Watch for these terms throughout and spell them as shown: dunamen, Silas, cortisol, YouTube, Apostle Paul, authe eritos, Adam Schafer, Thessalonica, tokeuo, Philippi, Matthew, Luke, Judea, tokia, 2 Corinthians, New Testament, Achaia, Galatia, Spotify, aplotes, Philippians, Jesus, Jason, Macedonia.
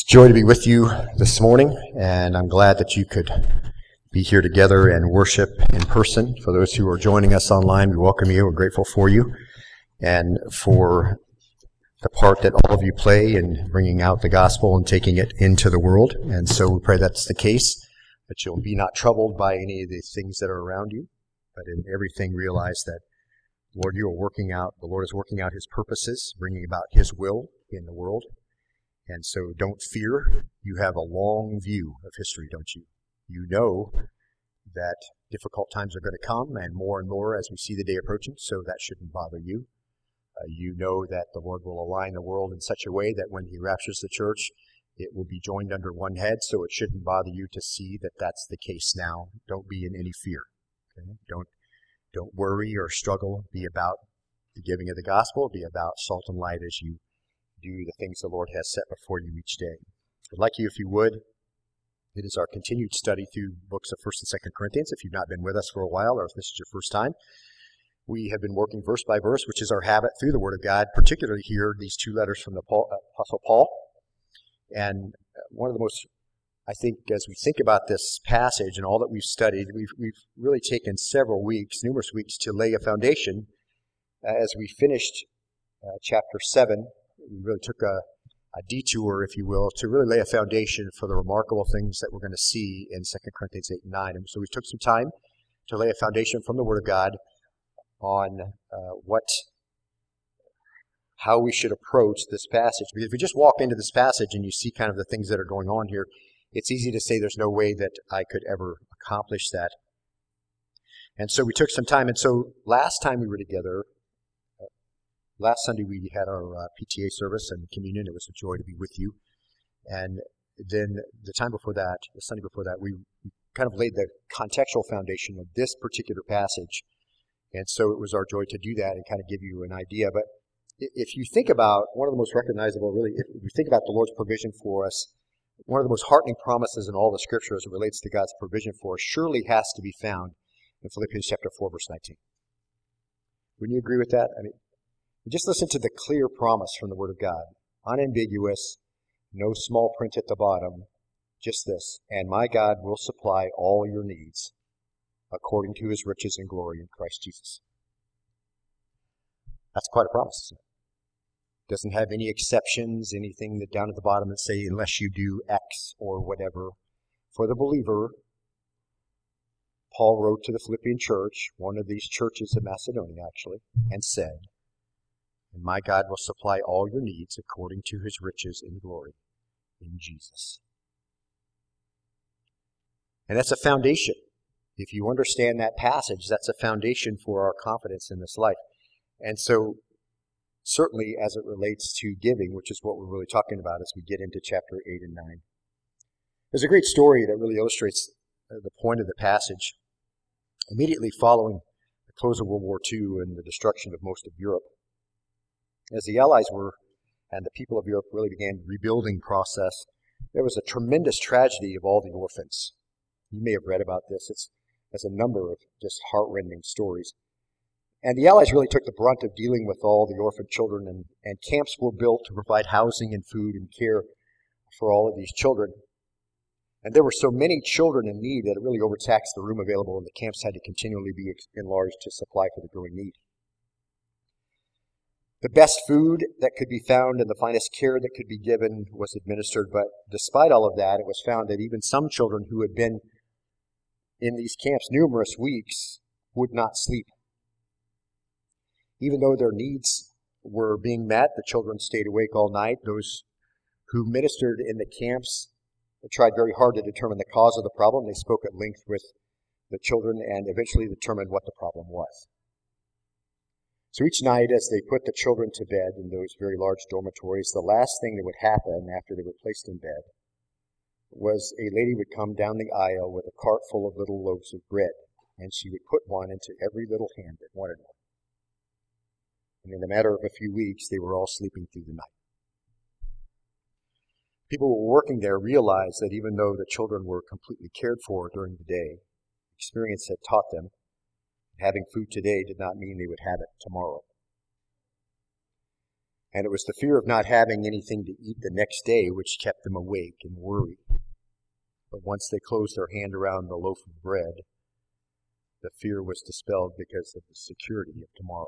It's a joy to be with you this morning, and I'm glad that you could be here together and worship in person. For those who are joining us online, we welcome you. We're grateful for you and for the part that all of you play in bringing out the gospel and taking it into the world. And so we pray that's the case, that you'll be not troubled by any of the things that are around you, but in everything realize that, Lord, you are working out, the Lord is working out his purposes, bringing about his will in the world. And so don't fear. You have a long view of history, don't you? You know that difficult times are going to come, and more as we see the day approaching, so that shouldn't bother you. You know that the Lord will align the world in such a way that when he raptures the church, it will be joined under one head, so it shouldn't bother you to see that that's the case now. Don't be in any fear. Okay? Don't worry or struggle. Be about the giving of the gospel. Be about salt and light as you do the things the Lord has set before you each day. I'd like you, if you would, it is our continued study through books of 1 and 2 Corinthians. If you've not been with us for a while, or if this is your first time, we have been working verse by verse, which is our habit through the Word of God, particularly here, these two letters from the Apostle Paul. And one of the most, I think, as we think about this passage and all that we've studied, we've really taken several weeks, numerous weeks, to lay a foundation. As we finished chapter 7, we really took a detour, if you will, to really lay a foundation for the remarkable things that we're going to see in 2 Corinthians 8 and 9. And so we took some time to lay a foundation from the Word of God on how we should approach this passage. Because if you just walk into this passage and you see kind of the things that are going on here, it's easy to say there's no way that I could ever accomplish that. And so we took some time. And so last time we were together, last Sunday we had our PTA service and communion. It was a joy to be with you. And then the time before that, the Sunday before that, we kind of laid the contextual foundation of this particular passage. And so it was our joy to do that and kind of give you an idea. But if you think about one of the most recognizable, really, if you think about the Lord's provision for us, one of the most heartening promises in all the Scripture as it relates to God's provision for us surely has to be found in Philippians chapter 4, verse 19. Wouldn't you agree with that? I mean, just listen to the clear promise from the Word of God. Unambiguous, no small print at the bottom, just this. And my God will supply all your needs according to his riches and glory in Christ Jesus. That's quite a promise, isn't it? Doesn't have any exceptions, anything that down at the bottom that say, unless you do X or whatever. For the believer, Paul wrote to the Philippian church, one of these churches in Macedonia actually, and said, and my God will supply all your needs according to his riches in glory in Jesus. And that's a foundation. If you understand that passage, that's a foundation for our confidence in this life. And so certainly as it relates to giving, which is what we're really talking about as we get into chapter 8 and 9. There's a great story that really illustrates the point of the passage. Immediately following the close of World War II and the destruction of most of Europe, as the Allies were, and the people of Europe really began rebuilding process, there was a tremendous tragedy of all the orphans. You may have read about this. It's a number of just heartrending stories. And the Allies really took the brunt of dealing with all the orphan children, and camps were built to provide housing and food and care for all of these children. And there were so many children in need that it really overtaxed the room available, and the camps had to continually be enlarged to supply for the growing need. The best food that could be found and the finest care that could be given was administered, but despite all of that, it was found that even some children who had been in these camps numerous weeks would not sleep. Even though their needs were being met, the children stayed awake all night. Those who ministered in the camps tried very hard to determine the cause of the problem. They spoke at length with the children and eventually determined what the problem was. So each night as they put the children to bed in those very large dormitories, the last thing that would happen after they were placed in bed was a lady would come down the aisle with a cart full of little loaves of bread, and she would put one into every little hand that wanted one. And in a matter of a few weeks, they were all sleeping through the night. People who were working there realized that even though the children were completely cared for during the day, experience had taught them having food today did not mean they would have it tomorrow. and it was the fear of not having anything to eat the next day which kept them awake and worried. But once they closed their hand around the loaf of bread, the fear was dispelled because of the security of tomorrow.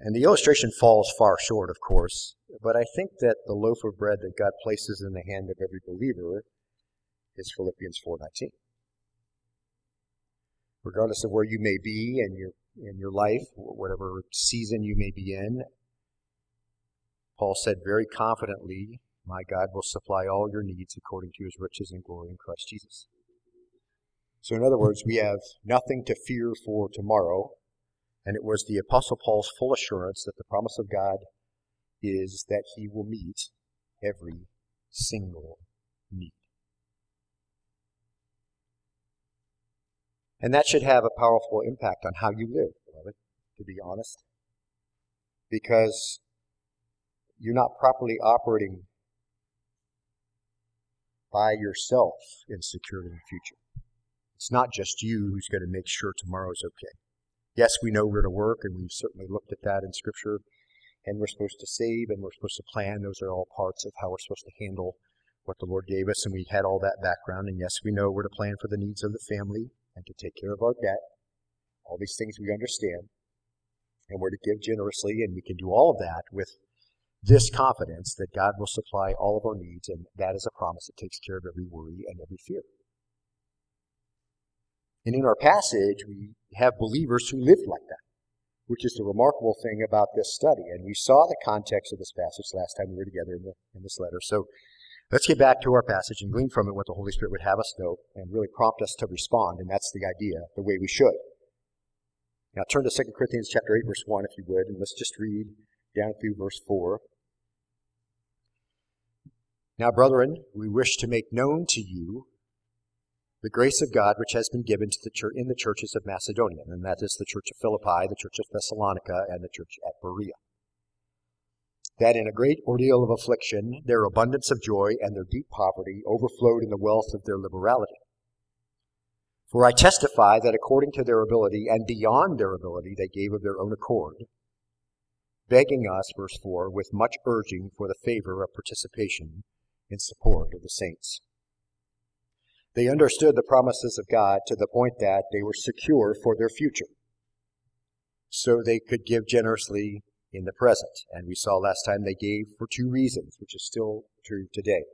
And the illustration falls far short, of course, but I think that the loaf of bread that God places in the hand of every believer is Philippians 4:19. Regardless of where you may be in your life, whatever season you may be in, Paul said very confidently, "My God will supply all your needs according to his riches and glory in Christ Jesus." So in other words, we have nothing to fear for tomorrow, and it was the Apostle Paul's full assurance that the promise of God is that he will meet every single need. And that should have a powerful impact on how you live, beloved, to be honest, because you're not properly operating by yourself in securing the future. It's not just you who's going to make sure tomorrow's okay. Yes, we know where to work, and we've certainly looked at that in Scripture, and we're supposed to save, and we're supposed to plan. Those are all parts of how we're supposed to handle what the Lord gave us, and we had all that background, and yes, we know where to plan for the needs of the family and to take care of our debt. All these things we understand, and we're to give generously, and we can do all of that with this confidence that God will supply all of our needs, and that is a promise that takes care of every worry and every fear. And in our passage, we have believers who lived like that, which is the remarkable thing about this study. And we saw the context of this passage last time we were together in this letter. So let's get back to our passage and glean from it what the Holy Spirit would have us know and really prompt us to respond. And that's the idea, the way we should. Now turn to 2 Corinthians chapter 8, verse 1, if you would, and let's just read down through verse 4. "Now, brethren, we wish to make known to you the grace of God which has been given to the church in the churches of Macedonia," and that is the church of Philippi, the church of Thessalonica, and the church at Berea, "that in a great ordeal of affliction, their abundance of joy and their deep poverty overflowed in the wealth of their liberality. For I testify that according to their ability and beyond their ability, they gave of their own accord, begging us," verse 4, "with much urging for the favor of participation in support of the saints. They understood the promises of God to the point that they were secure for their future, so they could give generously in the present." And we saw last time they gave for two reasons, which is still true today.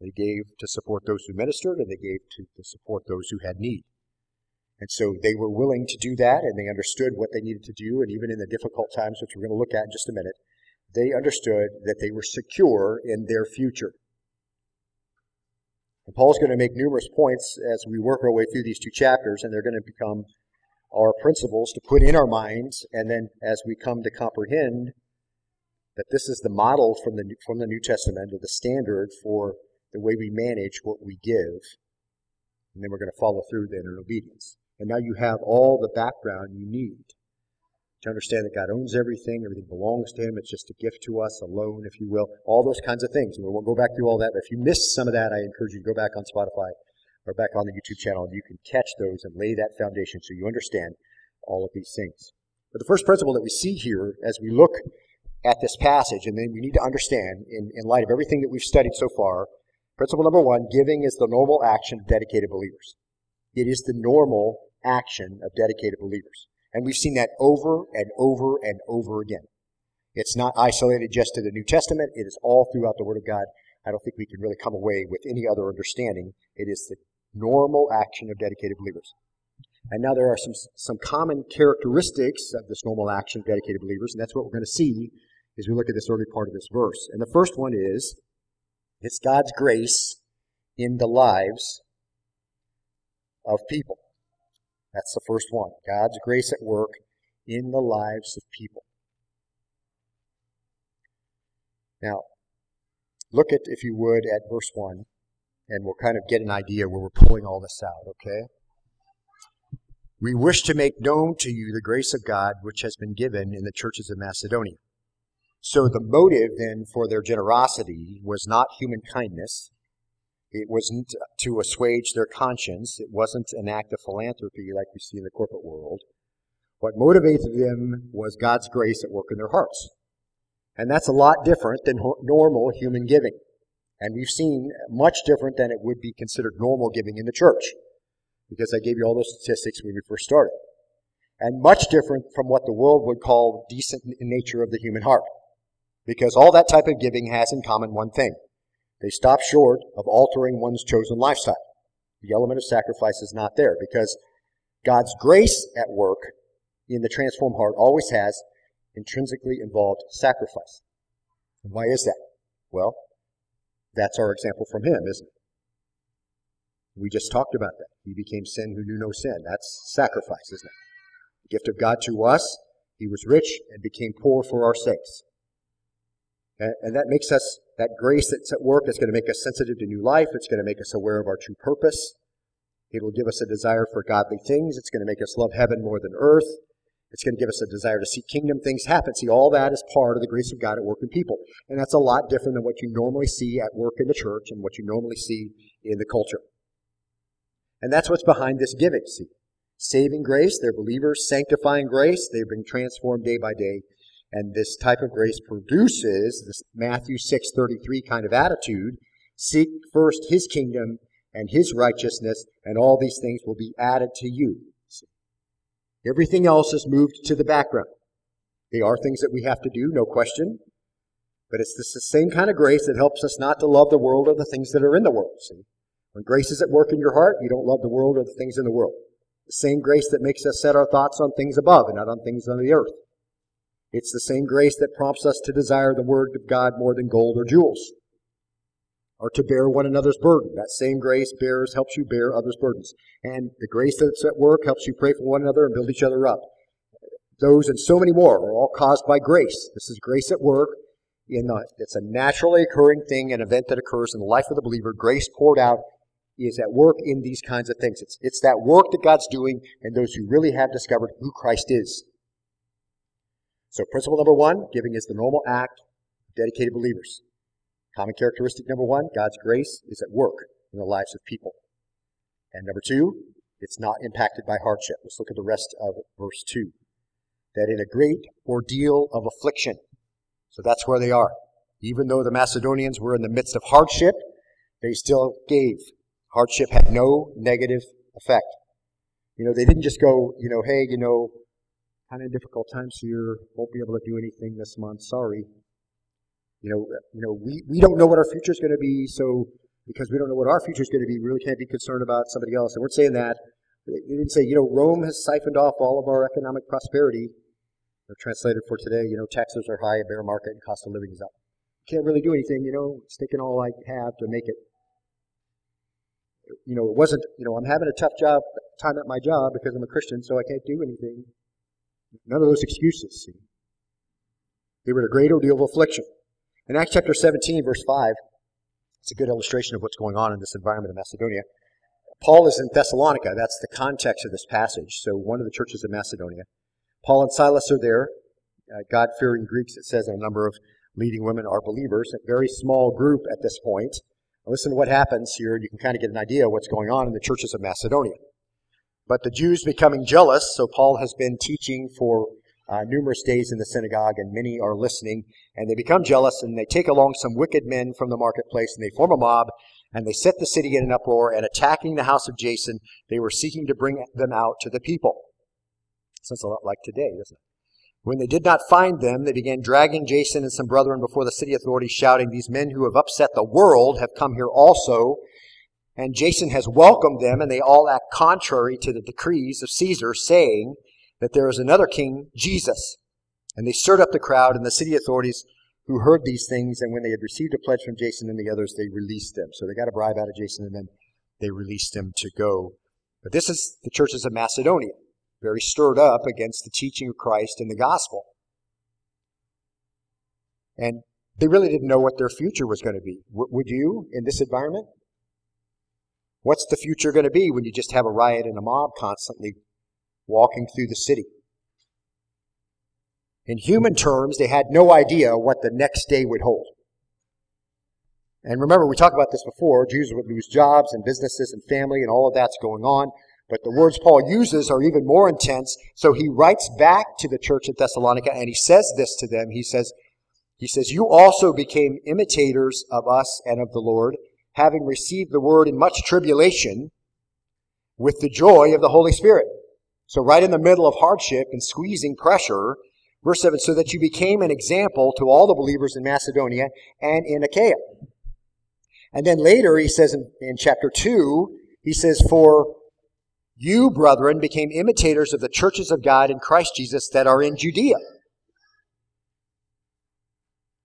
They gave to support those who ministered, and they gave to support those who had need. And so they were willing to do that, and they understood what they needed to do, and even in the difficult times, which we're going to look at in just a minute, they understood that they were secure in their future. And Paul's going to make numerous points as we work our way through these two chapters, and they're going to become our principles to put in our minds, and then as we come to comprehend that this is the model from the New Testament, or the standard for the way we manage what we give, and then we're going to follow through then in obedience. And now you have all the background you need to understand that God owns everything, everything belongs to him, it's just a gift to us, a loan, if you will, all those kinds of things. And we won't go back through all that, but if you missed some of that, I encourage you to go back on Spotify or back on the YouTube channel, and you can catch those and lay that foundation so you understand all of these things. But the first principle that we see here as we look at this passage, and then we need to understand in light of everything that we've studied so far, principle number one, giving is the normal action of dedicated believers. It is the normal action of dedicated believers. And we've seen that over and over and over again. It's not isolated just to the New Testament. It is all throughout the Word of God. I don't think we can really come away with any other understanding. It is the normal action of dedicated believers. And now there are some common characteristics of this normal action of dedicated believers, and that's what we're going to see as we look at this early part of this verse. And the first one is, it's God's grace in the lives of people. That's the first one. God's grace at work in the lives of people. Now, look at, if you would, at verse 1, and we'll kind of get an idea where we're pulling all this out, okay? "We wish to make known to you the grace of God which has been given in the churches of Macedonia." So the motive then for their generosity was not human kindness. It wasn't to assuage their conscience. It wasn't an act of philanthropy like we see in the corporate world. What motivated them was God's grace at work in their hearts. And that's a lot different than normal human giving. And we've seen much different than it would be considered normal giving in the church, because I gave you all those statistics when we first started. And much different from what the world would call decent nature of the human heart, because all that type of giving has in common one thing. They stop short of altering one's chosen lifestyle. The element of sacrifice is not there, because God's grace at work in the transformed heart always has intrinsically involved sacrifice. And why is that? Well, that's our example from him, isn't it? We just talked about that. He became sin who knew no sin. That's sacrifice, isn't it? The gift of God to us, he was rich and became poor for our sakes. And that makes us, that grace that's at work, that's going to make us sensitive to new life. It's going to make us aware of our true purpose. It will give us a desire for godly things. It's going to make us love heaven more than earth. It's going to give us a desire to see kingdom things happen. See, all that is part of the grace of God at work in people. And that's a lot different than what you normally see at work in the church and what you normally see in the culture. And that's what's behind this giving. See, saving grace, they're believers, sanctifying grace, they've been transformed day by day. And this type of grace produces this Matthew 6:33 kind of attitude. Seek first his kingdom and his righteousness, and all these things will be added to you. See? Everything else is moved to the background. They are things that we have to do, no question. But it's the same kind of grace that helps us not to love the world or the things that are in the world. See? When grace is at work in your heart, you don't love the world or the things in the world. The same grace that makes us set our thoughts on things above and not on things on the earth. It's the same grace that prompts us to desire the word of God more than gold or jewels, or to bear one another's burden. That same grace helps you bear others' burdens. And the grace that's at work helps you pray for one another and build each other up. Those and so many more are all caused by grace. This is grace at work. It's a naturally occurring thing, an event that occurs in the life of the believer. Grace poured out is at work in these kinds of things. It's that work that God's doing and those who really have discovered who Christ is. So principle number one, giving is the normal act of dedicated believers. Common characteristic number one, God's grace is at work in the lives of people. And number two, it's not impacted by hardship. Let's look at the rest of verse 2. That in a great ordeal of affliction. So that's where they are. Even though the Macedonians were in the midst of hardship, they still gave. Hardship had no negative effect. They didn't just go, hey, kind of difficult times here. Won't be able to do anything this month. Sorry. We don't know what our future is going to be. So because we don't know what our future is going to be, we really can't be concerned about somebody else. And we're saying that. They didn't say, Rome has siphoned off all of our economic prosperity. They're translated for today, taxes are high, a bear market, and cost of living is up. Can't really do anything. It's taking all I have to make it. It wasn't. I'm having a tough time at my job because I'm a Christian, so I can't do anything. None of those excuses. See? They were in a great ordeal of affliction. In Acts chapter 17, verse 5, it's a good illustration of what's going on in this environment of Macedonia. Paul is in Thessalonica. That's the context of this passage. So one of the churches in Macedonia. Paul and Silas are there. God-fearing Greeks, it says, and a number of leading women are believers. A very small group at this point. Now listen to what happens here. You can kind of get an idea of what's going on in the churches of Macedonia. But the Jews becoming jealous, so Paul has been teaching for numerous days in the synagogue, and many are listening, and they become jealous, and they take along some wicked men from the marketplace, and they form a mob, and they set the city in an uproar, and attacking the house of Jason, they were seeking to bring them out to the people. Sounds a lot like today, doesn't it? When they did not find them, they began dragging Jason and some brethren before the city authorities, shouting, "These men who have upset the world have come here also, and Jason has welcomed them, and they all act contrary to the decrees of Caesar, saying that there is another king, Jesus." And they stirred up the crowd and the city authorities who heard these things, and when they had received a pledge from Jason and the others, they released them. So they got a bribe out of Jason, and then they released him to go. But this is the churches of Macedonia, very stirred up against the teaching of Christ and the gospel. And they really didn't know what their future was going to be. Would you, in this environment? What's the future going to be when you just have a riot and a mob constantly walking through the city? In human terms, they had no idea what the next day would hold. And remember, we talked about this before. Jews would lose jobs and businesses and family, and all of that's going on. But the words Paul uses are even more intense. So he writes back to the church at Thessalonica, and he says this to them. He says, "You also became imitators of us and of the Lord, having received the word in much tribulation with the joy of the Holy Spirit." So right in the middle of hardship and squeezing pressure, verse 7, "so that you became an example to all the believers in Macedonia and in Achaia." And then later he says in chapter 2, he says, "For you, brethren, became imitators of the churches of God in Christ Jesus that are in Judea.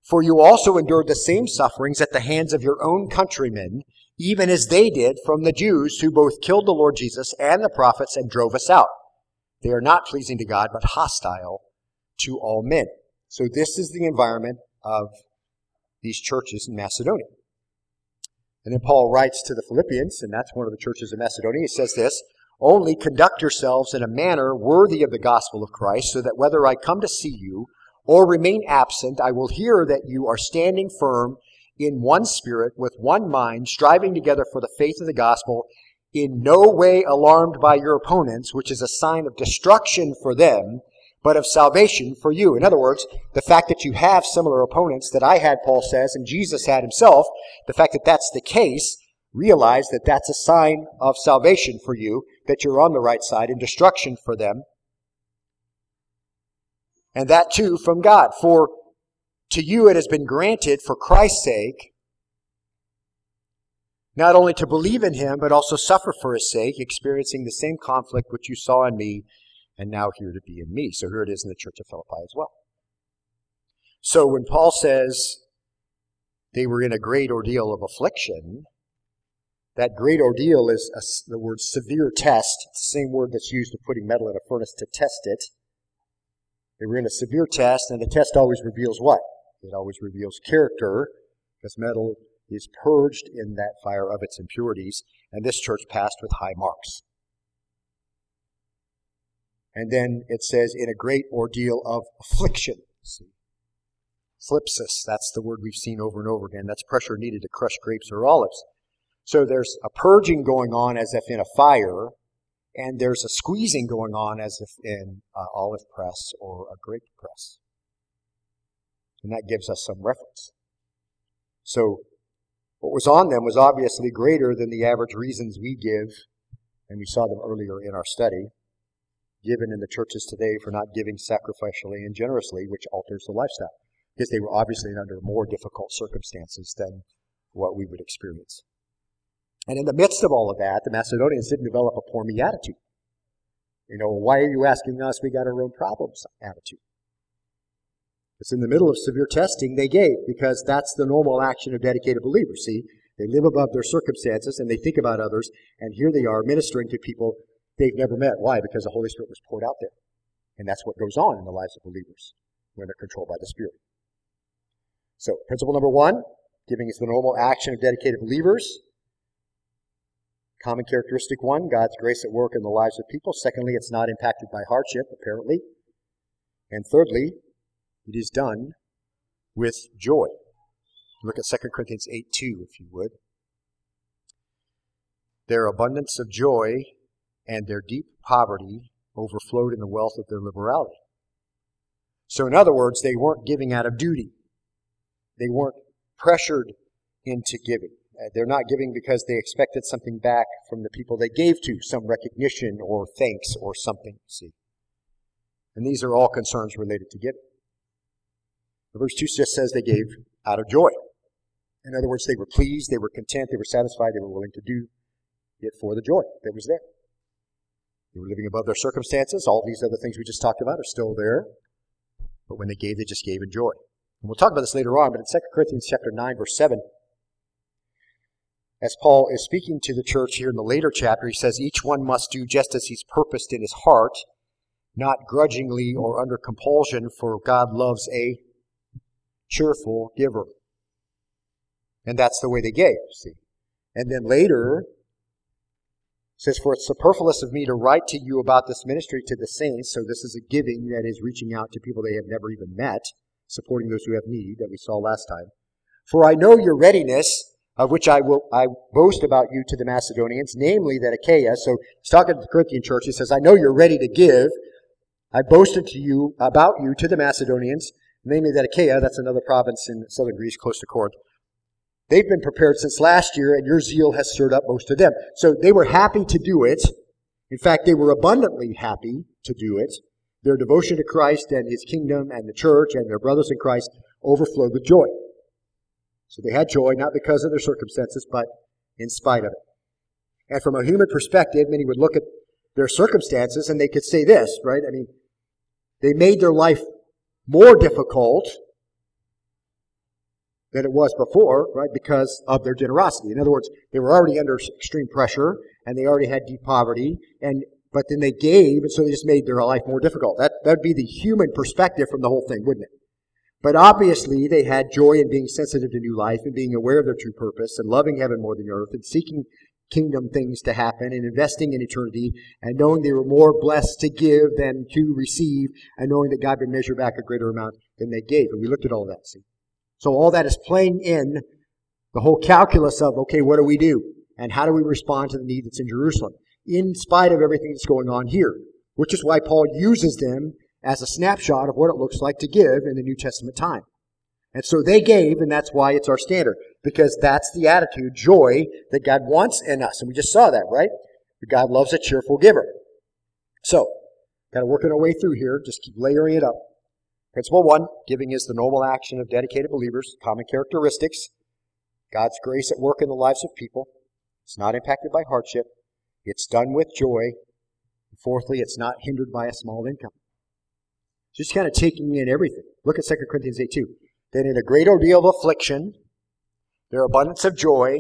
For you also endured the same sufferings at the hands of your own countrymen, even as they did from the Jews, who both killed the Lord Jesus and the prophets and drove us out. They are not pleasing to God, but hostile to all men." So this is the environment of these churches in Macedonia. And then Paul writes to the Philippians, and that's one of the churches in Macedonia. He says this, "Only conduct yourselves in a manner worthy of the gospel of Christ, so that whether I come to see you or remain absent, I will hear that you are standing firm in one spirit, with one mind, striving together for the faith of the gospel, in no way alarmed by your opponents, which is a sign of destruction for them, but of salvation for you." In other words, the fact that you have similar opponents that I had, Paul says, and Jesus had himself, the fact that that's the case, realize that that's a sign of salvation for you, that you're on the right side, and destruction for them. And that too from God. "For to you it has been granted for Christ's sake, not only to believe in him, but also suffer for his sake, experiencing the same conflict which you saw in me and now here to be in me." So here it is in the church of Philippi as well. So when Paul says they were in a great ordeal of affliction, that great ordeal is the word severe test. It's the same word that's used of putting metal in a furnace to test it. They were in a severe test, and the test always reveals what? It always reveals character, because metal is purged in that fire of its impurities, and this church passed with high marks. And then it says, in a great ordeal of affliction. See? Flipsis, that's the word we've seen over and over again. That's pressure needed to crush grapes or olives. So there's a purging going on as if in a fire, and there's a squeezing going on as if in an olive press or a grape press. And that gives us some reference. So what was on them was obviously greater than the average reasons we give, and we saw them earlier in our study, given in the churches today for not giving sacrificially and generously, which alters the lifestyle, because they were obviously under more difficult circumstances than what we would experience. And in the midst of all of that, the Macedonians didn't develop a poor me attitude. You know, why are you asking us? We got our own problems attitude. It's in the middle of severe testing they gave, because that's the normal action of dedicated believers. See, they live above their circumstances and they think about others, and here they are ministering to people they've never met. Why? Because the Holy Spirit was poured out there. And that's what goes on in the lives of believers when they're controlled by the Spirit. So, principle number one, giving is the normal action of dedicated believers. Common characteristic one, God's grace at work in the lives of people. Secondly, it's not impacted by hardship, apparently. And thirdly, it is done with joy. Look at 2 Corinthians 8:2, if you would. "Their abundance of joy and their deep poverty overflowed in the wealth of their liberality." So in other words, they weren't giving out of duty. They weren't pressured into giving. They're not giving because they expected something back from the people they gave to, some recognition or thanks or something. See, and these are all concerns related to giving. Verse 2 just says they gave out of joy. In other words, they were pleased, they were content, they were satisfied, they were willing to do it for the joy that was there. They were living above their circumstances. All these other things we just talked about are still there. But when they just gave in joy. And we'll talk about this later on, but in 2 Corinthians chapter 9, verse 7, as Paul is speaking to the church here in the later chapter, he says, "Each one must do just as he's purposed in his heart, not grudgingly or under compulsion, for God loves a cheerful giver." And that's the way they gave, see. And then later, it says, "For it's superfluous of me to write to you about this ministry to the saints." So this is a giving that is reaching out to people they have never even met, supporting those who have need, that we saw last time. "For I know your readiness, of which I boast about you to the Macedonians, namely that Achaia, so he's talking to the Corinthian church, he says, I know you're ready to give. I boasted to you about you to the Macedonians, namely that Achaia, that's another province in southern Greece, close to Corinth. They've been prepared since last year, and your zeal has stirred up most of them. So they were happy to do it. In fact, they were abundantly happy to do it. Their devotion to Christ and his kingdom and the church and their brothers in Christ overflowed with joy. So they had joy, not because of their circumstances, but in spite of it. And from a human perspective, many would look at their circumstances and they could say this, right? I mean, they made their life more difficult than it was before, right, because of their generosity. In other words, they were already under extreme pressure and they already had deep poverty, but then they gave, and so they just made their life more difficult. That would be the human perspective from the whole thing, wouldn't it? But obviously, they had joy in being sensitive to new life and being aware of their true purpose and loving heaven more than earth and seeking kingdom things to happen and investing in eternity and knowing they were more blessed to give than to receive and knowing that God would measure back a greater amount than they gave. And we looked at all that, see? So all that is playing in the whole calculus of, okay, what do we do? And how do we respond to the need that's in Jerusalem? In spite of everything that's going on here, which is why Paul uses them as a snapshot of what it looks like to give in the New Testament time. And so they gave, and that's why it's our standard, because that's the attitude, joy, that God wants in us. And we just saw that, right? God loves a cheerful giver. So, got to work our way through here, just keep layering it up. Principle 1, giving is the normal action of dedicated believers, common characteristics, God's grace at work in the lives of people. It's not impacted by hardship. It's done with joy. And fourthly, it's not hindered by a small income. Just kind of taking in everything. Look at 2 Corinthians 8:2. That in a great ordeal of affliction, their abundance of joy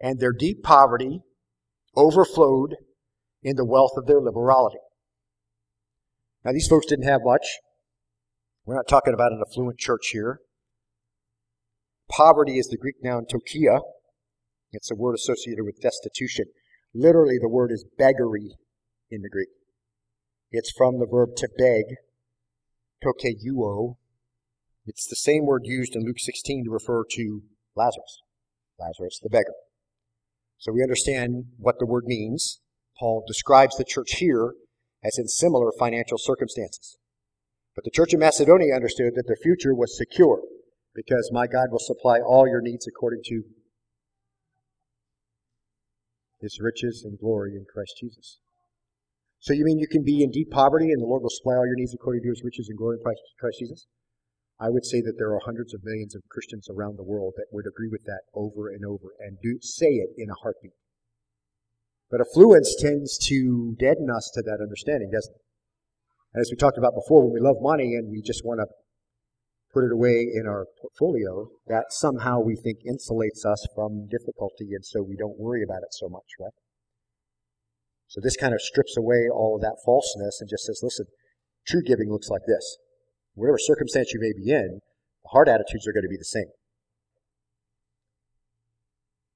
and their deep poverty overflowed in the wealth of their liberality. Now, these folks didn't have much. We're not talking about an affluent church here. Poverty is the Greek noun tokia. It's a word associated with destitution. Literally, the word is beggary in the Greek. It's from the verb to beg, tokeuo. It's the same word used in Luke 16 to refer to Lazarus, the beggar. So we understand what the word means. Paul describes the church here as in similar financial circumstances. But the church in Macedonia understood that their future was secure because my God will supply all your needs according to his riches and glory in Christ Jesus. So you mean you can be in deep poverty and the Lord will supply all your needs according to his riches and glory in Christ Jesus? I would say that there are hundreds of millions of Christians around the world that would agree with that over and over and do say it in a heartbeat. But affluence tends to deaden us to that understanding, doesn't it? And as we talked about before, when we love money and we just want to put it away in our portfolio, that somehow we think insulates us from difficulty, and so we don't worry about it so much, right? So this kind of strips away all of that falseness and just says, listen, true giving looks like this. Whatever circumstance you may be in, the heart attitudes are going to be the same.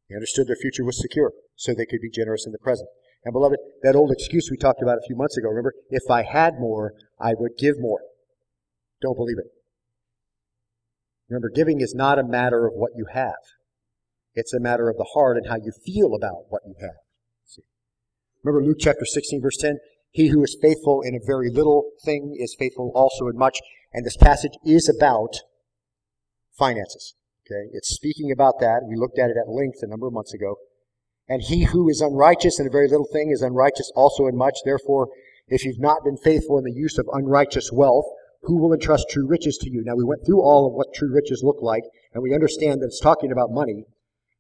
They understood their future was secure, so they could be generous in the present. And beloved, that old excuse we talked about a few months ago, remember? If I had more, I would give more. Don't believe it. Remember, giving is not a matter of what you have. It's a matter of the heart and how you feel about what you have. Remember Luke chapter 16, verse 10? He who is faithful in a very little thing is faithful also in much. And this passage is about finances. Okay, it's speaking about that. We looked at it at length a number of months ago. And he who is unrighteous in a very little thing is unrighteous also in much. Therefore, if you've not been faithful in the use of unrighteous wealth, who will entrust true riches to you? Now, we went through all of what true riches look like, and we understand that it's talking about money.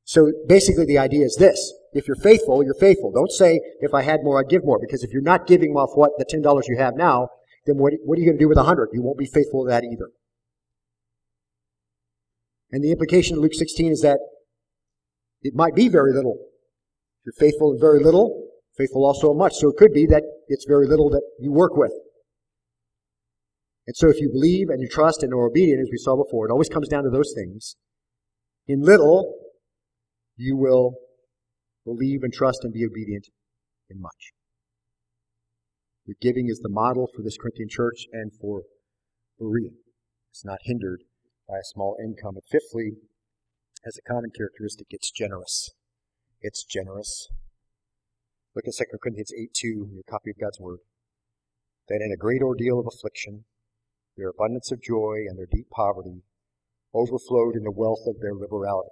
So basically the idea is this. If you're faithful, you're faithful. Don't say, if I had more, I'd give more. Because if you're not giving off what the $10 you have now, then what are you going to do with $100? You won't be faithful to that either. And the implication of Luke 16 is that it might be very little. If you're faithful in very little, faithful also in much. So it could be that it's very little that you work with. And so if you believe and you trust and are obedient, as we saw before, it always comes down to those things. In little, you will believe and trust and be obedient in much. The giving is the model for this Corinthian church and for Berea. It's not hindered by a small income. And fifthly, has a common characteristic. It's generous. It's generous. Look at 2 Corinthians 8:2 in your copy of God's Word. That in a great ordeal of affliction, their abundance of joy and their deep poverty overflowed in the wealth of their liberality.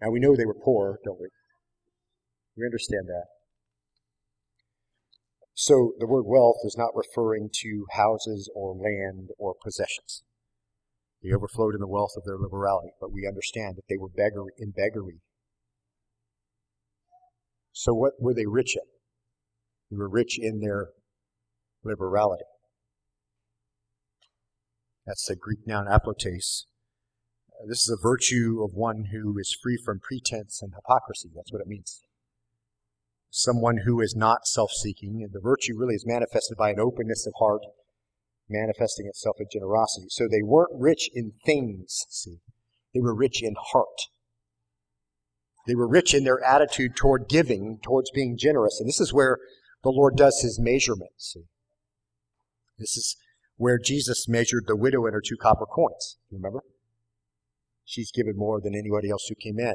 Now we know they were poor, don't we? We understand that. So the word wealth is not referring to houses or land or possessions. They overflowed in the wealth of their liberality, but we understand that they were in beggary. So what were they rich in? They were rich in their liberality. That's the Greek noun aplotes. This is a virtue of one who is free from pretense and hypocrisy. That's what it means. Someone who is not self-seeking. And the virtue really is manifested by an openness of heart, manifesting itself in generosity. So they weren't rich in things, see. They were rich in heart. They were rich in their attitude toward giving, towards being generous. And this is where the Lord does his measurement, see. This is where Jesus measured the widow and her 2 copper coins. Remember? She's given more than anybody else who came in.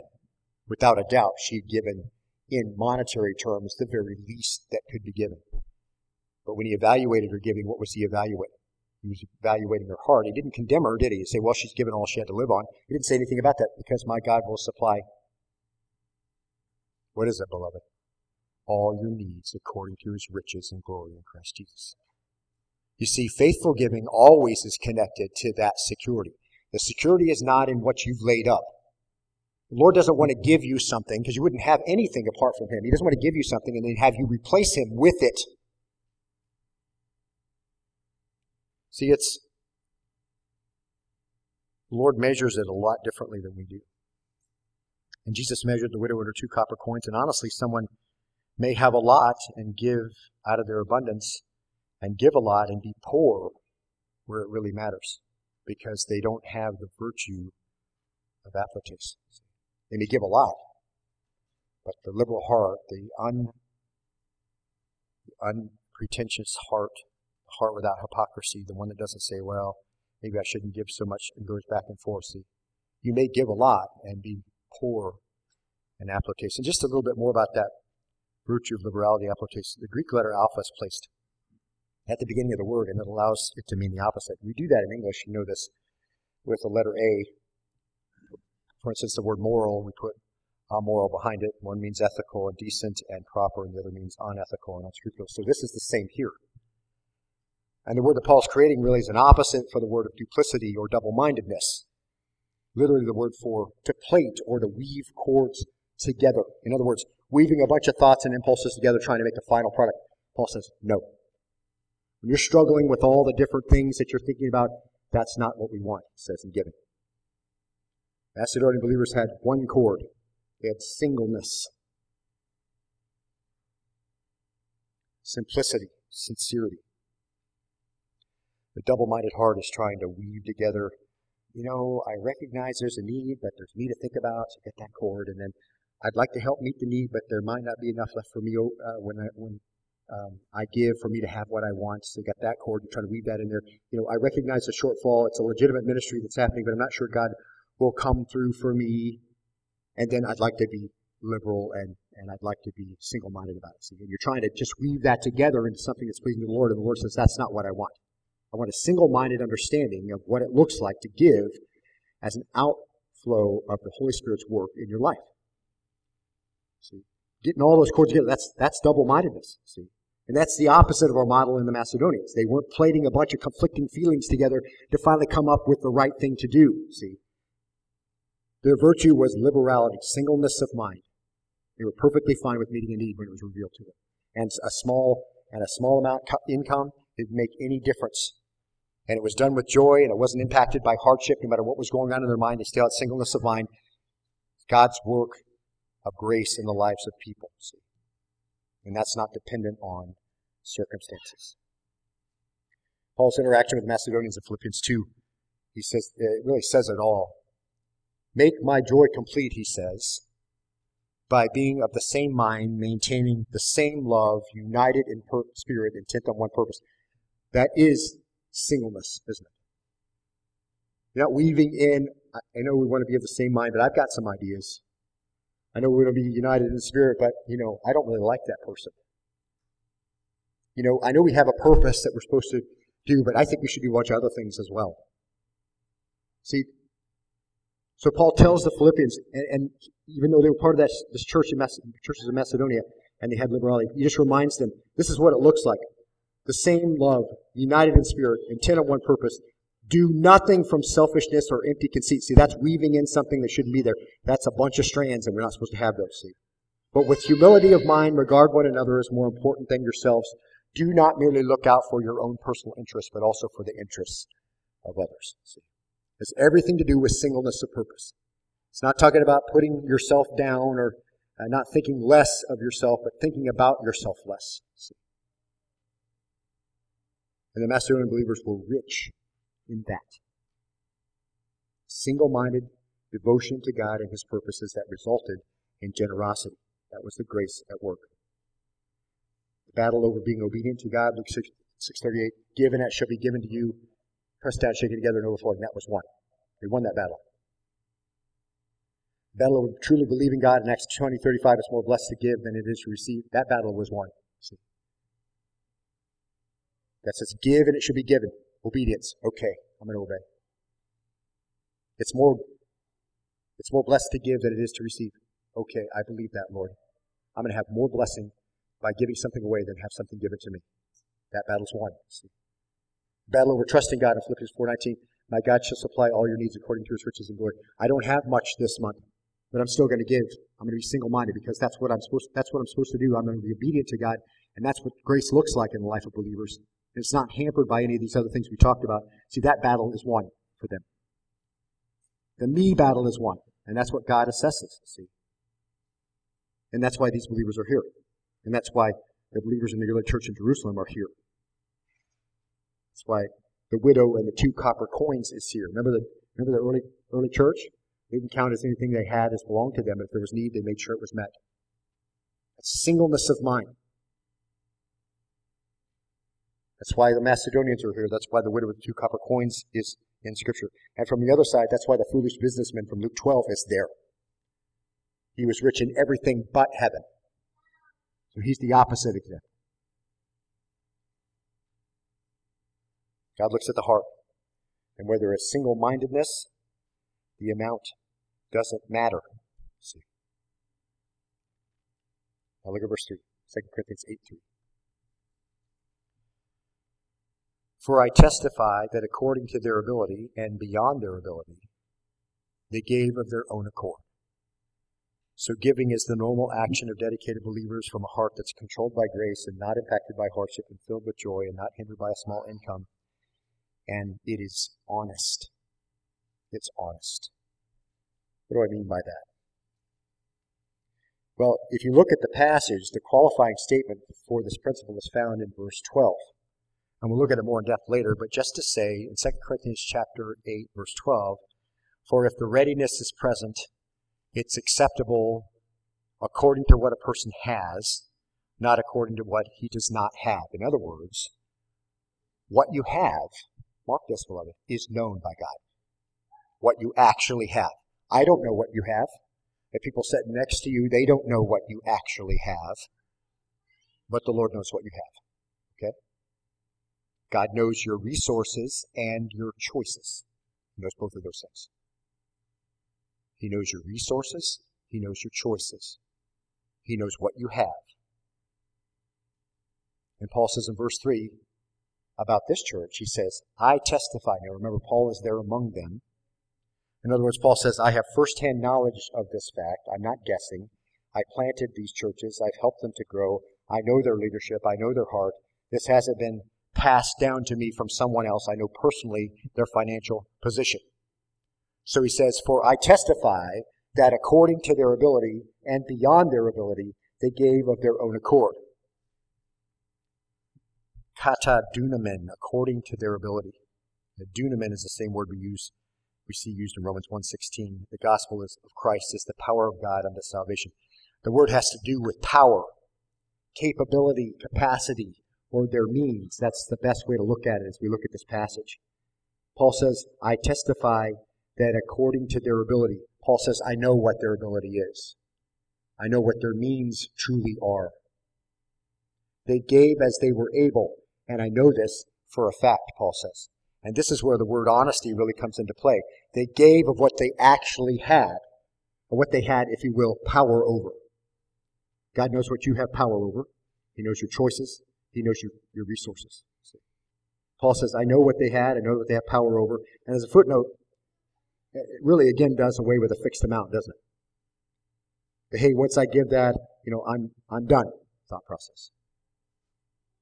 Without a doubt, she'd given, in monetary terms, the very least that could be given. But when he evaluated her giving, what was he evaluating? He was evaluating her heart. He didn't condemn her, did he? He said, well, she's given all she had to live on. He didn't say anything about that, because my God will supply. What is that, beloved? All your needs according to his riches and glory in Christ Jesus. You see, faithful giving always is connected to that security. The security is not in what you've laid up. The Lord doesn't want to give you something because you wouldn't have anything apart from him. He doesn't want to give you something and then have you replace him with it. See, the Lord measures it a lot differently than we do. And Jesus measured the widow and her 2 copper coins. And honestly, someone may have a lot and give out of their abundance, and give a lot and be poor where it really matters, because they don't have the virtue of aplotes. They may give a lot, but the liberal heart, the unpretentious heart, the heart without hypocrisy, the one that doesn't say, well, maybe I shouldn't give so much, and goes back and forth. See, you may give a lot and be poor in aplotes. And just a little bit more about that virtue of liberality, aplotes. The Greek letter alpha is placed at the beginning of the word, and it allows it to mean the opposite. We do that in English, you know this, with the letter A. For instance, the word moral, we put amoral behind it. One means ethical and decent and proper, and the other means unethical and unscrupulous. So this is the same here. And the word that Paul's creating really is an opposite for the word of duplicity or double-mindedness. Literally the word for to plait or to weave cords together. In other words, weaving a bunch of thoughts and impulses together, trying to make a final product. Paul says, no. When you're struggling with all the different things that you're thinking about, that's not what we want, he says in giving. Macedonian believers had one cord. They had singleness, simplicity, sincerity. The double-minded heart is trying to weave together. You know, I recognize there's a need, but there's me to think about, so get that cord. And then I'd like to help meet the need, but there might not be enough left for me I give for me to have what I want. So got that cord and try to weave that in there. You know, I recognize the shortfall. It's a legitimate ministry that's happening, but I'm not sure God will come through for me. And then I'd like to be liberal and I'd like to be single-minded about it. So you're trying to just weave that together into something that's pleasing to the Lord. And the Lord says, that's not what I want. I want a single-minded understanding of what it looks like to give as an outflow of the Holy Spirit's work in your life. See, getting all those cords together, that's double-mindedness. See. And that's the opposite of our model in the Macedonians. They weren't plating a bunch of conflicting feelings together to finally come up with the right thing to do, see. Their virtue was liberality, singleness of mind. They were perfectly fine with meeting a need when it was revealed to them. And a small amount income didn't make any difference. And it was done with joy, and it wasn't impacted by hardship. No matter what was going on in their mind, they still had singleness of mind. God's work of grace in the lives of people, see. And that's not dependent on circumstances. Paul's interaction with the Macedonians in Philippians 2, he says, it really says it all. Make my joy complete, he says, by being of the same mind, maintaining the same love, united in spirit, intent on one purpose. That is singleness, isn't it? You're not weaving in, I know we want to be of the same mind, but I've got some ideas. I know we're going to be united in spirit, but, I don't really like that person. I know we have a purpose that we're supposed to do, but I think we should do a bunch of other things as well. See, so Paul tells the Philippians, and even though they were part of this church in churches of Macedonia, and they had liberality, he just reminds them, this is what it looks like. The same love, united in spirit, intent on one purpose. Do nothing from selfishness or empty conceit. See, that's weaving in something that shouldn't be there. That's a bunch of strands, and we're not supposed to have those, see. But with humility of mind, regard one another as more important than yourselves. Do not merely look out for your own personal interests, but also for the interests of others, see. It's everything to do with singleness of purpose. It's not talking about putting yourself down or not thinking less of yourself, but thinking about yourself less, see. And the Macedonian believers were rich in that. Single-minded devotion to God and his purposes that resulted in generosity. That was the grace at work. The battle over being obedient to God, Luke 6:38, give and that shall be given to you, pressed down, shaken together, and overflowing. That was won. They won that battle. The battle over truly believing God in Acts 20:35, it's more blessed to give than it is to receive. That battle was won. See? That says give and it should be given. Obedience. Okay, I'm going to obey. It's more blessed to give than it is to receive. Okay, I believe that, Lord. I'm going to have more blessing by giving something away than have something given to me. That battle's won. See? Battle over trusting God in Philippians 4:19. My God shall supply all your needs according to his riches and glory. I don't have much this month, but I'm still going to give. I'm going to be single-minded because that's what I'm supposed to do. I'm going to be obedient to God, and that's what grace looks like in the life of believers. It's not hampered by any of these other things we talked about. See, that battle is won for them. The me battle is won, and that's what God assesses, see. And that's why these believers are here. And that's why the believers in the early church in Jerusalem are here. That's why the widow and the 2 copper coins is here. Remember the early church? They didn't count as anything they had as belonged to them. If there was need, they made sure it was met. That's singleness of mind. That's why the Macedonians are here. That's why the widow with 2 copper coins is in Scripture. And from the other side, that's why the foolish businessman from Luke 12 is there. He was rich in everything but heaven. So he's the opposite of them. God looks at the heart. And where there is single-mindedness, the amount doesn't matter. See. Now look at verse 3, 2 Corinthians 8:3. For I testify that according to their ability and beyond their ability, they gave of their own accord. So giving is the normal action of dedicated believers from a heart that's controlled by grace and not impacted by hardship and filled with joy and not hindered by a small income. And it is honest. It's honest. What do I mean by that? Well, if you look at the passage, the qualifying statement for this principle is found in verse 12. And we'll look at it more in depth later, but just to say, in 2 Corinthians chapter 8, verse 12, for if the readiness is present, it's acceptable according to what a person has, not according to what he does not have. In other words, what you have, mark this, beloved, is known by God. What you actually have. I don't know what you have. If people sit next to you, they don't know what you actually have, but the Lord knows what you have. Okay? God knows your resources and your choices. He knows both of those things. He knows your resources. He knows your choices. He knows what you have. And Paul says in verse 3 about this church, he says, I testify. Now remember, Paul is there among them. In other words, Paul says, I have firsthand knowledge of this fact. I'm not guessing. I planted these churches. I've helped them to grow. I know their leadership. I know their heart. This hasn't been passed down to me from someone else. I know personally their financial position. So he says, for I testify that according to their ability and beyond their ability, they gave of their own accord. Kata dunamen, according to their ability. The dunamen is the same word we see used in Romans 1:16. The gospel of Christ is the power of God unto salvation. The word has to do with power, capability, capacity, or their means. That's the best way to look at it as we look at this passage. Paul says, I testify that according to their ability. Paul says, I know what their ability is. I know what their means truly are. They gave as they were able, and I know this for a fact, Paul says. And this is where the word honesty really comes into play. They gave of what they actually had, or what they had, if you will, power over. God knows what you have power over. He knows your choices. He knows your resources. So Paul says, I know what they had. I know what they have power over. And as a footnote, it really, again, does away with a fixed amount, doesn't it? But, hey, once I give that, I'm done. Thought process.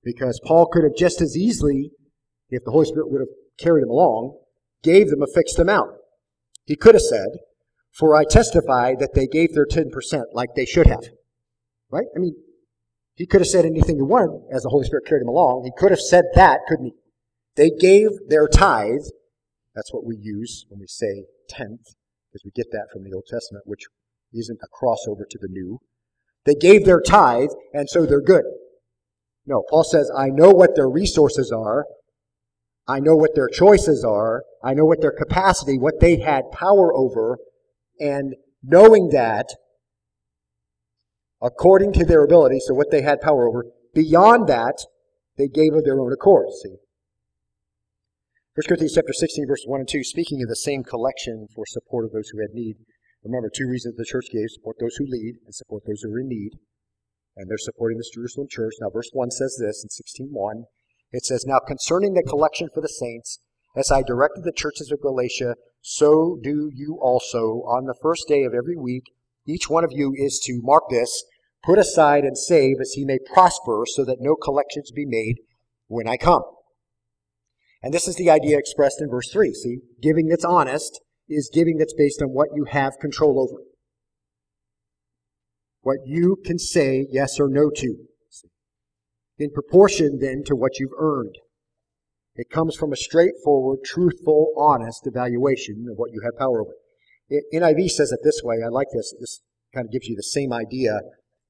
Because Paul could have just as easily, if the Holy Spirit would have carried him along, gave them a fixed amount. He could have said, for I testify that they gave their 10% like they should have. Right? I mean, he could have said anything he wanted as the Holy Spirit carried him along. He could have said that, couldn't he? They gave their tithe. That's what we use when we say tenth, because we get that from the Old Testament, which isn't a crossover to the New. They gave their tithe, and so they're good. No, Paul says, I know what their resources are. I know what their choices are. I know what their capacity, what they had power over. And knowing that, according to their ability, so what they had power over, beyond that, they gave of their own accord. See? 1 Corinthians chapter 16, verses 1 and 2, speaking of the same collection for support of those who had need. Remember, two reasons the church gave: support those who lead and support those who are in need. And they're supporting this Jerusalem church. Now, verse 1 says this in 16:1. It says, now concerning the collection for the saints, as I directed the churches of Galatia, so do you also. On the first day of every week, each one of you is to, mark this, put aside and save as he may prosper, so that no collections be made when I come. And this is the idea expressed in verse 3. See, giving that's honest is giving that's based on what you have control over. What you can say yes or no to. In proportion, then, to what you've earned. It comes from a straightforward, truthful, honest evaluation of what you have power over. NIV says it this way. I like this. This kind of gives you the same idea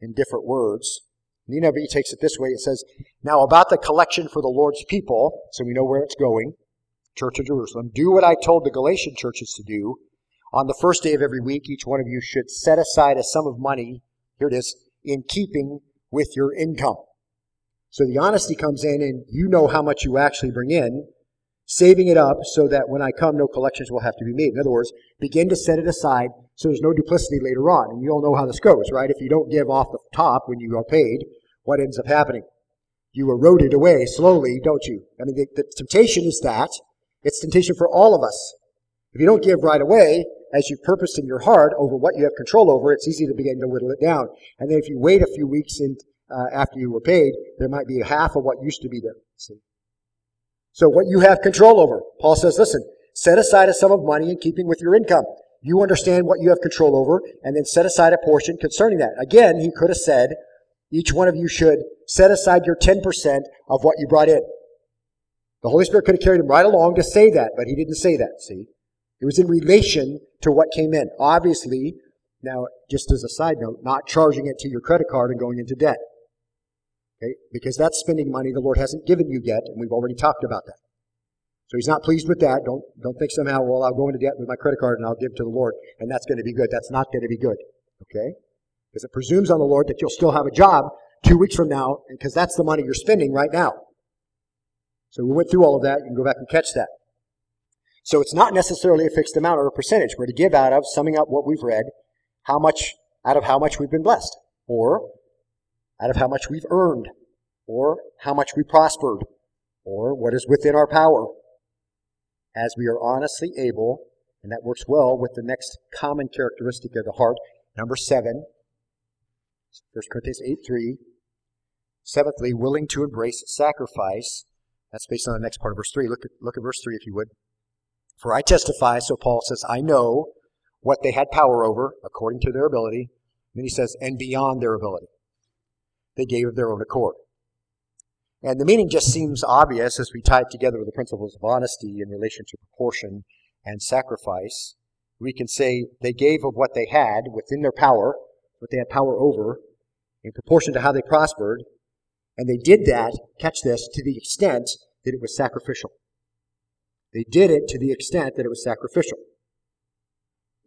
in different words. The NIV takes it this way. It says, now about the collection for the Lord's people, so we know where it's going, Church of Jerusalem, do what I told the Galatian churches to do. On the first day of every week, each one of you should set aside a sum of money, here it is, in keeping with your income. So the honesty comes in, and you know how much you actually bring in, saving it up so that when I come, no collections will have to be made. In other words, begin to set it aside so there's no duplicity later on. And you all know how this goes, right? If you don't give off the top when you are paid, what ends up happening? You erode it away slowly, don't you? I mean, the temptation is that. It's temptation for all of us. If you don't give right away, as you've purposed in your heart over what you have control over, it's easy to begin to whittle it down. And then if you wait a few weeks and after you were paid, there might be half of what used to be there. See? So what you have control over. Paul says, listen, set aside a sum of money in keeping with your income. You understand what you have control over, and then set aside a portion concerning that. Again, he could have said, each one of you should set aside your 10% of what you brought in. The Holy Spirit could have carried him right along to say that, but he didn't say that, see? It was in relation to what came in. Obviously, now, just as a side note, not charging it to your credit card and going into debt. Okay? Because that's spending money the Lord hasn't given you yet, and we've already talked about that. So he's not pleased with that. Don't think somehow, well, I'll go into debt with my credit card and I'll give to the Lord, and that's going to be good. That's not going to be good, okay? Because it presumes on the Lord that you'll still have a job 2 weeks from now, because that's the money you're spending right now. So we went through all of that. You can go back and catch that. So it's not necessarily a fixed amount or a percentage. We're to give out of, summing up what we've read, how much out of how much we've been blessed, or out of how much we've earned, or how much we prospered, or what is within our power, as we are honestly able, and that works well with the next common characteristic of the heart, number 7, 1 Corinthians 8:3. Seventhly, willing to embrace sacrifice. That's based on the next part of verse 3. Look at verse 3 if you would. For I testify, so Paul says, I know what they had power over according to their ability. And then he says, and beyond their ability. They gave of their own accord. And the meaning just seems obvious as we tie it together with the principles of honesty in relation to proportion and sacrifice. We can say they gave of what they had within their power, what they had power over, in proportion to how they prospered. And they did that, catch this, to the extent that it was sacrificial. They did it to the extent that it was sacrificial.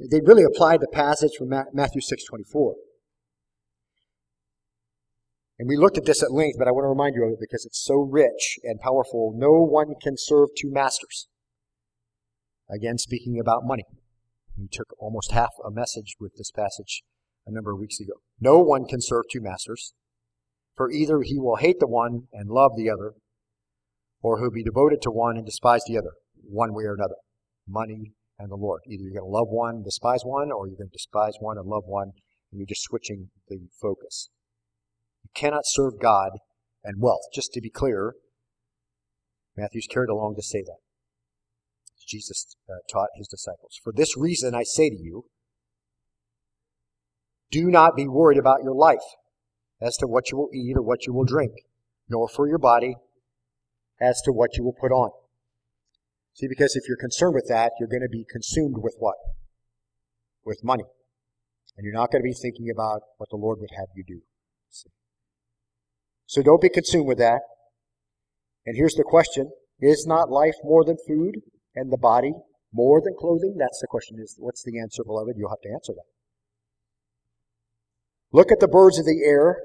They really applied the passage from Matthew 6:24. And we looked at this at length, but I want to remind you of it because it's so rich and powerful. No one can serve two masters. Again, speaking about money. We took almost half a message with this passage a number of weeks ago. No one can serve two masters, for either he will hate the one and love the other, or he'll be devoted to one and despise the other, one way or another. Money and the Lord. Either you're going to love one and despise one, or you're going to despise one and love one, and you're just switching the focus. You cannot serve God and wealth. Just to be clear, Matthew's carried along to say that. Jesus taught his disciples. For this reason, I say to you, do not be worried about your life as to what you will eat or what you will drink, nor for your body as to what you will put on. See, because if you're concerned with that, you're going to be consumed with what? With money. And you're not going to be thinking about what the Lord would have you do. See? So don't be consumed with that. And here's the question. Is not life more than food and the body more than clothing? That's the question. Is what's the answer, beloved? You'll have to answer that. Look at the birds of the air.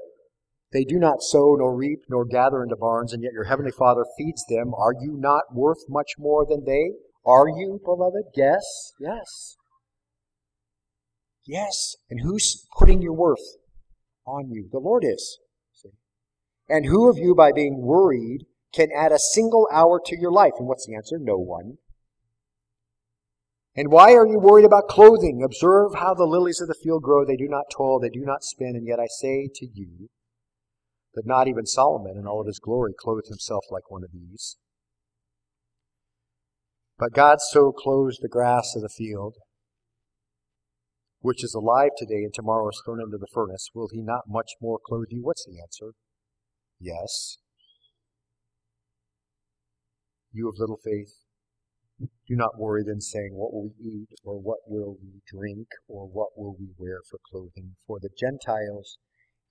They do not sow, nor reap, nor gather into barns, and yet your heavenly Father feeds them. Are you not worth much more than they? Are you, beloved? Yes, yes. Yes. And who's putting your worth on you? The Lord is. See? And who of you, by being worried, can add a single hour to your life? And what's the answer? No one. And why are you worried about clothing? Observe how the lilies of the field grow. They do not toil, they do not spin, and yet I say to you that not even Solomon in all of his glory clothed himself like one of these. But God so clothes the grass of the field, which is alive today and tomorrow is thrown into the furnace. Will he not much more clothe you? What's the answer? Yes. You of little faith. Do not worry then, saying, what will we eat, or what will we drink, or what will we wear for clothing? For the Gentiles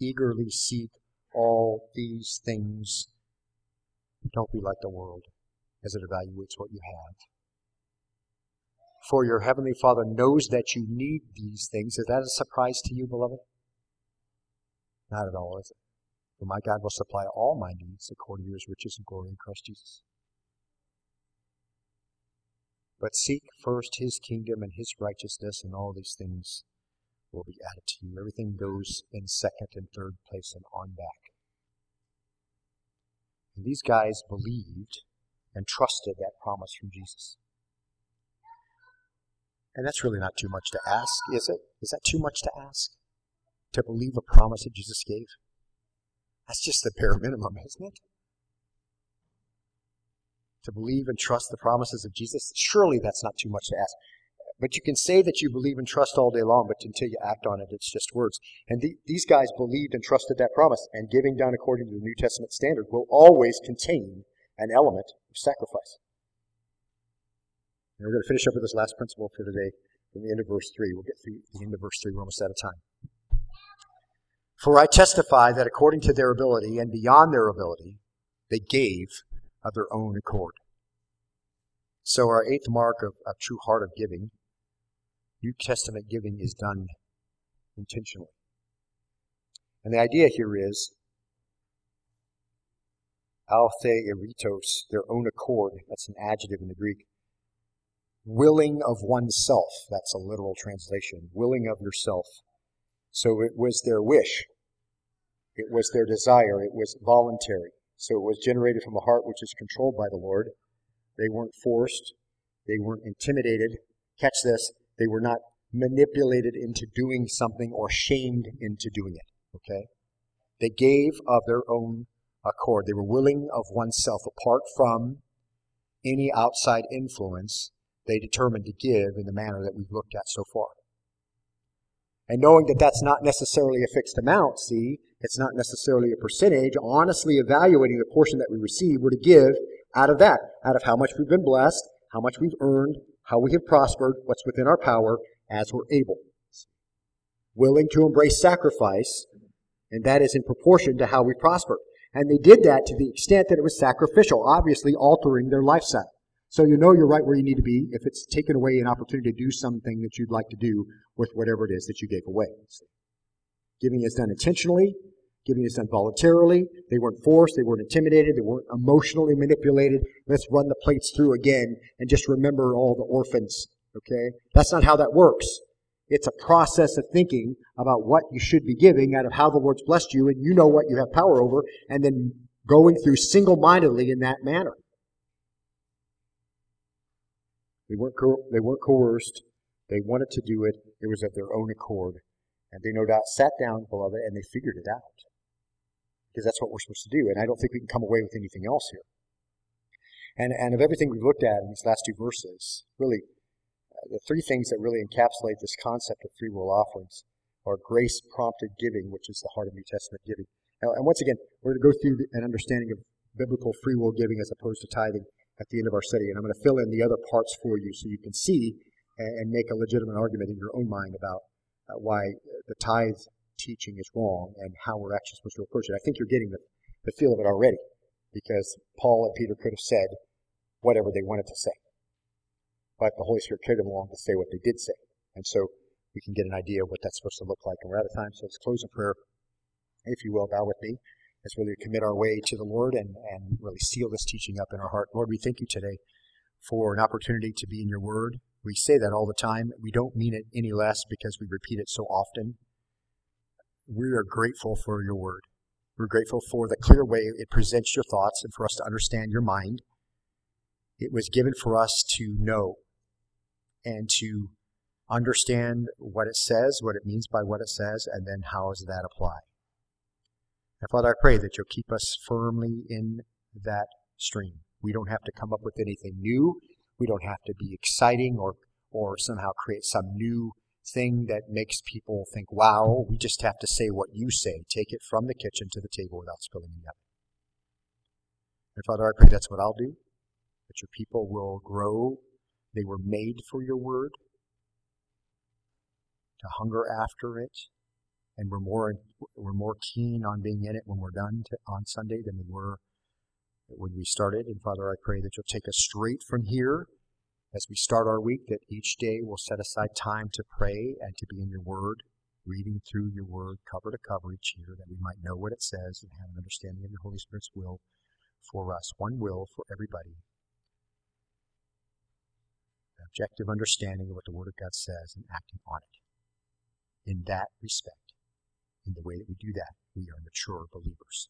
eagerly seek all these things. Don't be like the world as it evaluates what you have. For your heavenly Father knows that you need these things. Is that a surprise to you, beloved? Not at all, is it? For my God will supply all my needs according to his riches and glory in Christ Jesus. But seek first his kingdom and his righteousness, and all these things will be added to you. Everything goes in second and third place and on back. And these guys believed and trusted that promise from Jesus. And that's really not too much to ask, is it? Is that too much to ask? To believe a promise that Jesus gave? That's just the bare minimum, isn't it? To believe and trust the promises of Jesus, surely that's not too much to ask. But you can say that you believe and trust all day long, but until you act on it, it's just words. And these guys believed and trusted that promise, and giving done according to the New Testament standard will always contain an element of sacrifice. And we're going to finish up with this last principle for today from the end of verse 3. We'll get through the end of verse 3. We're almost out of time. For I testify that according to their ability and beyond their ability, they gave of their own accord. So our eighth mark of true heart of giving, New Testament giving is done intentionally. And the idea here is, authe eritos, their own accord, that's an adjective in the Greek, willing of oneself, that's a literal translation, willing of yourself. So it was their wish, it was their desire, it was voluntary. So it was generated from a heart which is controlled by the Lord. They weren't forced. They weren't intimidated. Catch this. They were not manipulated into doing something or shamed into doing it. Okay? They gave of their own accord. They were willing of oneself. Apart from any outside influence, they determined to give in the manner that we've looked at so far. And knowing that that's not necessarily a fixed amount, see, it's not necessarily a percentage, honestly evaluating the portion that we receive, we're to give out of that, out of how much we've been blessed, how much we've earned, how we have prospered, what's within our power as we're able. Willing to embrace sacrifice, and that is in proportion to how we prosper. And they did that to the extent that it was sacrificial, obviously altering their lifestyle. So you know you're right where you need to be if it's taken away an opportunity to do something that you'd like to do with whatever it is that you gave away. So giving is done intentionally. Giving is done voluntarily. They weren't forced. They weren't intimidated. They weren't emotionally manipulated. Let's run the plates through again and just remember all the orphans. Okay? That's not how that works. It's a process of thinking about what you should be giving out of how the Lord's blessed you, and you know what you have power over, and then going through single-mindedly in that manner. They weren't coerced. They wanted to do it. It was of their own accord. And they no doubt sat down, beloved, and they figured it out. Because that's what we're supposed to do. And I don't think we can come away with anything else here. And of everything we've looked at in these last two verses, really, the three things that really encapsulate this concept of free will offerings are grace-prompted giving, which is the heart of New Testament giving. And once again, we're going to go through an understanding of biblical free will giving as opposed to tithing at the end of our study. And I'm going to fill in the other parts for you so you can see and make a legitimate argument in your own mind about why the tithe teaching is wrong and how we're actually supposed to approach it. I think you're getting the feel of it already, because Paul and Peter could have said whatever they wanted to say. But the Holy Spirit carried them along to say what they did say. And so we can get an idea of what that's supposed to look like. And we're out of time, so let's close in prayer. If you will, bow with me. Let's really commit our way to the Lord and really seal this teaching up in our heart. Lord, we thank you today for an opportunity to be in your word. We say that all the time. We don't mean it any less because we repeat it so often. We are grateful for your word. We're grateful for the clear way it presents your thoughts and for us to understand your mind. It was given for us to know and to understand what it says, what it means by what it says, and then how does that apply. And Father, I pray that you'll keep us firmly in that stream. We don't have to come up with anything new. We don't have to be exciting or somehow create some new thing that makes people think, wow, we just have to say what you say. Take it from the kitchen to the table without spilling any of it. And Father, I pray that's what I'll do, that your people will grow. They were made for your word, to hunger after it, and we're more keen on being in it when we're done on Sunday than we were when we started. And Father, I pray that you'll take us straight from here as we start our week, that each day we'll set aside time to pray and to be in your word, reading through your word cover to cover each year, that we might know what it says and have an understanding of your Holy Spirit's will for us, one will for everybody, an objective understanding of what the Word of God says and acting on it. In that respect, in the way that we do that, we are mature believers.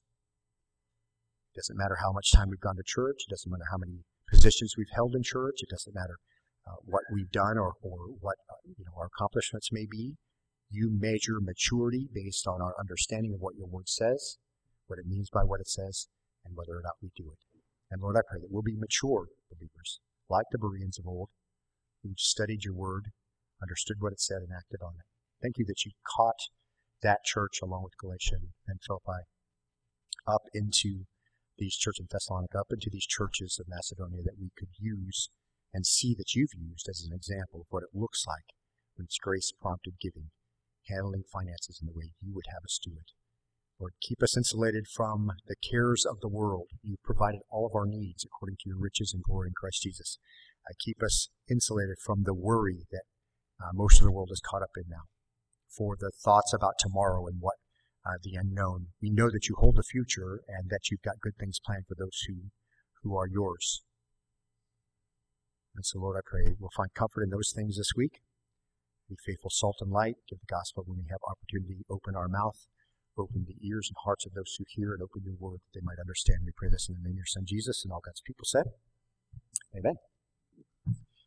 It doesn't matter how much time we've gone to church. It doesn't matter how many positions we've held in church. It doesn't matter what we've done or what our accomplishments may be. You measure maturity based on our understanding of what your word says, what it means by what it says, and whether or not we do it. And Lord, I pray that we'll be mature believers, like the Bereans of old, who studied your word, understood what it said, and acted on it. Thank you that you caught that church along with Galatia and Philippi up into these churches in Thessalonica, up into these churches of Macedonia, that we could use and see that you've used as an example of what it looks like when it's grace-prompted giving, handling finances in the way you would have us do it. Lord, keep us insulated from the cares of the world. You've provided all of our needs according to your riches and glory in Christ Jesus. Keep us insulated from the worry that most of the world is caught up in now, for the thoughts about tomorrow and what the unknown. We know that you hold the future and that you've got good things planned for those who are yours. And so, Lord, I pray we'll find comfort in those things this week. Be faithful salt and light. Give the gospel when we have opportunity. Open our mouth. Open the ears and hearts of those who hear, and open your word that they might understand. We pray this in the name of your Son, Jesus, and all God's people said, Amen.